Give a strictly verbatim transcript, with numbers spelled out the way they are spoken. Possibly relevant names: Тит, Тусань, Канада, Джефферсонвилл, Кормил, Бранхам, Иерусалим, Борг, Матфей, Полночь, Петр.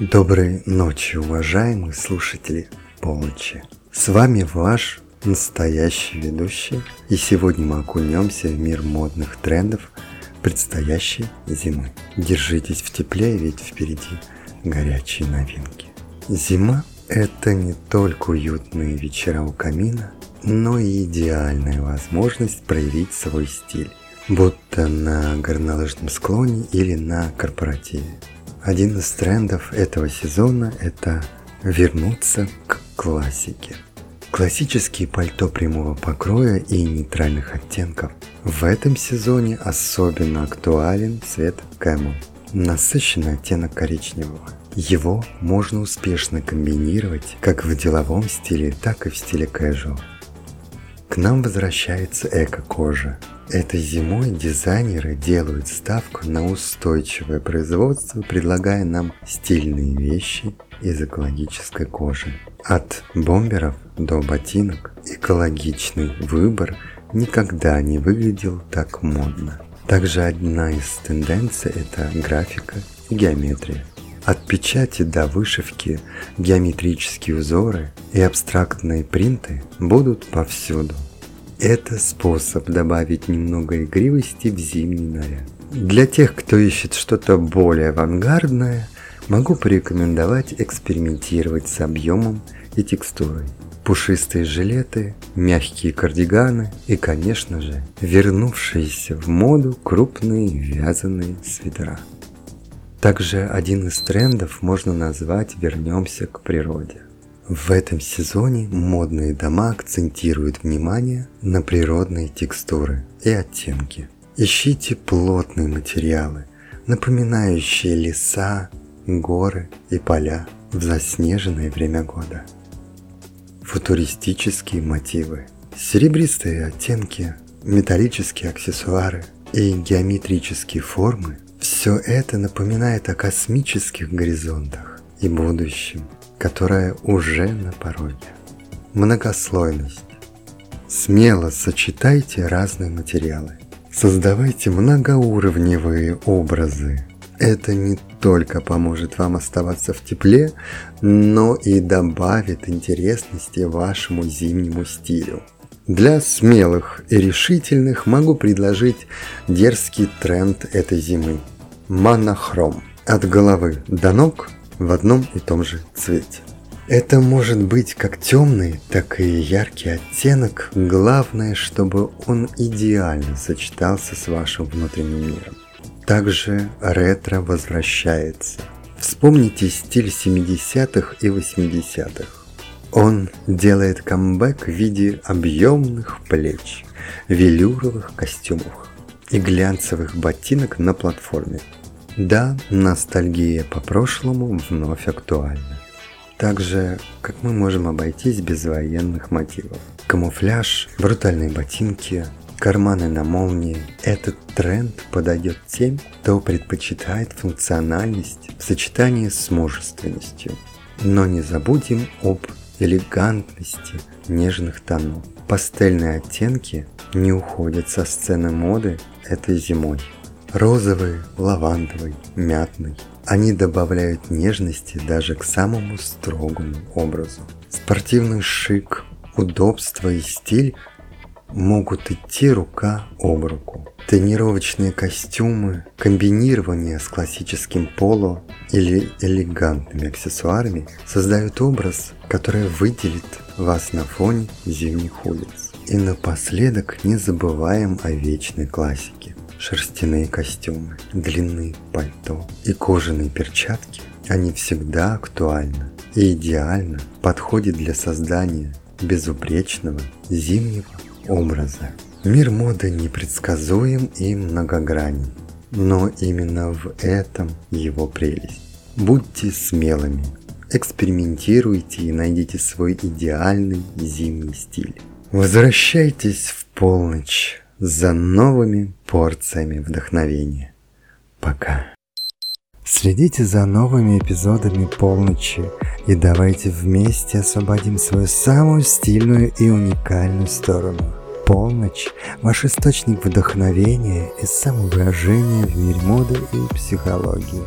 Доброй ночи, уважаемые слушатели «Полночи». С вами ваш настоящий ведущий, и сегодня мы окунемся в мир модных трендов предстоящей зимы. Держитесь в тепле, ведь впереди горячие новинки. Зима – это не только уютные вечера у камина, но и идеальная возможность проявить свой стиль, будто на горнолыжном склоне или на корпоративе. Один из трендов этого сезона – это вернуться к классике. Классические пальто прямого покроя и нейтральных оттенков. В этом сезоне особенно актуален цвет кэмел, насыщенный оттенок коричневого. Его можно успешно комбинировать как в деловом стиле, так и в стиле casual. К нам возвращается эко-кожа. Этой зимой дизайнеры делают ставку на устойчивое производство, предлагая нам стильные вещи из экологической кожи. От бомберов до ботинок экологичный выбор никогда не выглядел так модно. Также одна из тенденций – это графика и геометрия. От печати до вышивки геометрические узоры и абстрактные принты будут повсюду. Это способ добавить немного игривости в зимний наряд. Для тех, кто ищет что-то более авангардное, могу порекомендовать экспериментировать с объемом и текстурой. Пушистые жилеты, мягкие кардиганы и, конечно же, вернувшиеся в моду крупные вязаные свитера. Также один из трендов можно назвать «вернемся к природе». В этом сезоне модные дома акцентируют внимание на природные текстуры и оттенки. Ищите плотные материалы, напоминающие леса, горы и поля в заснеженное время года. Футуристические мотивы, серебристые оттенки, металлические аксессуары и геометрические формы. Все это напоминает о космических горизонтах и будущем, которое уже на пороге. Многослойность. Смело сочетайте разные материалы. Создавайте многоуровневые образы. Это не только поможет вам оставаться в тепле, но и добавит интересности вашему зимнему стилю. Для смелых и решительных могу предложить дерзкий тренд этой зимы – монохром. От головы до ног в одном и том же цвете. Это может быть как темный, так и яркий оттенок, главное, чтобы он идеально сочетался с вашим внутренним миром. Также ретро возвращается. Вспомните стиль семидесятых и восьмидесятых. Он делает камбэк в виде объемных плеч, велюровых костюмов и глянцевых ботинок на платформе. Да, ностальгия по прошлому вновь актуальна. Также, как мы можем обойтись без военных мотивов. Камуфляж, брутальные ботинки, карманы на молнии. Этот тренд подойдет тем, кто предпочитает функциональность в сочетании с мужественностью. Но не забудем об элегантности нежных тонов. Пастельные оттенки не уходят со сцены моды этой зимой. Розовый, лавандовый, мятный. Они добавляют нежности даже к самому строгому образу. Спортивный шик, удобство и стиль могут идти рука об руку. Тренировочные костюмы, комбинирование с классическим поло или элегантными аксессуарами создают образ, который выделит вас на фоне зимних улиц. И напоследок не забываем о вечной классике. Шерстяные костюмы, длинные пальто и кожаные перчатки, они всегда актуальны и идеально подходят для создания безупречного зимнего образа. Мир моды непредсказуем и многогранен, но именно в этом его прелесть. Будьте смелыми, экспериментируйте и найдите свой идеальный зимний стиль. Возвращайтесь в полночь за новыми порциями вдохновения. Пока. Следите за новыми эпизодами «Полночи» и давайте вместе освободим свою самую стильную и уникальную сторону. «Полночь» – ваш источник вдохновения и самовыражения в мире моды и психологии.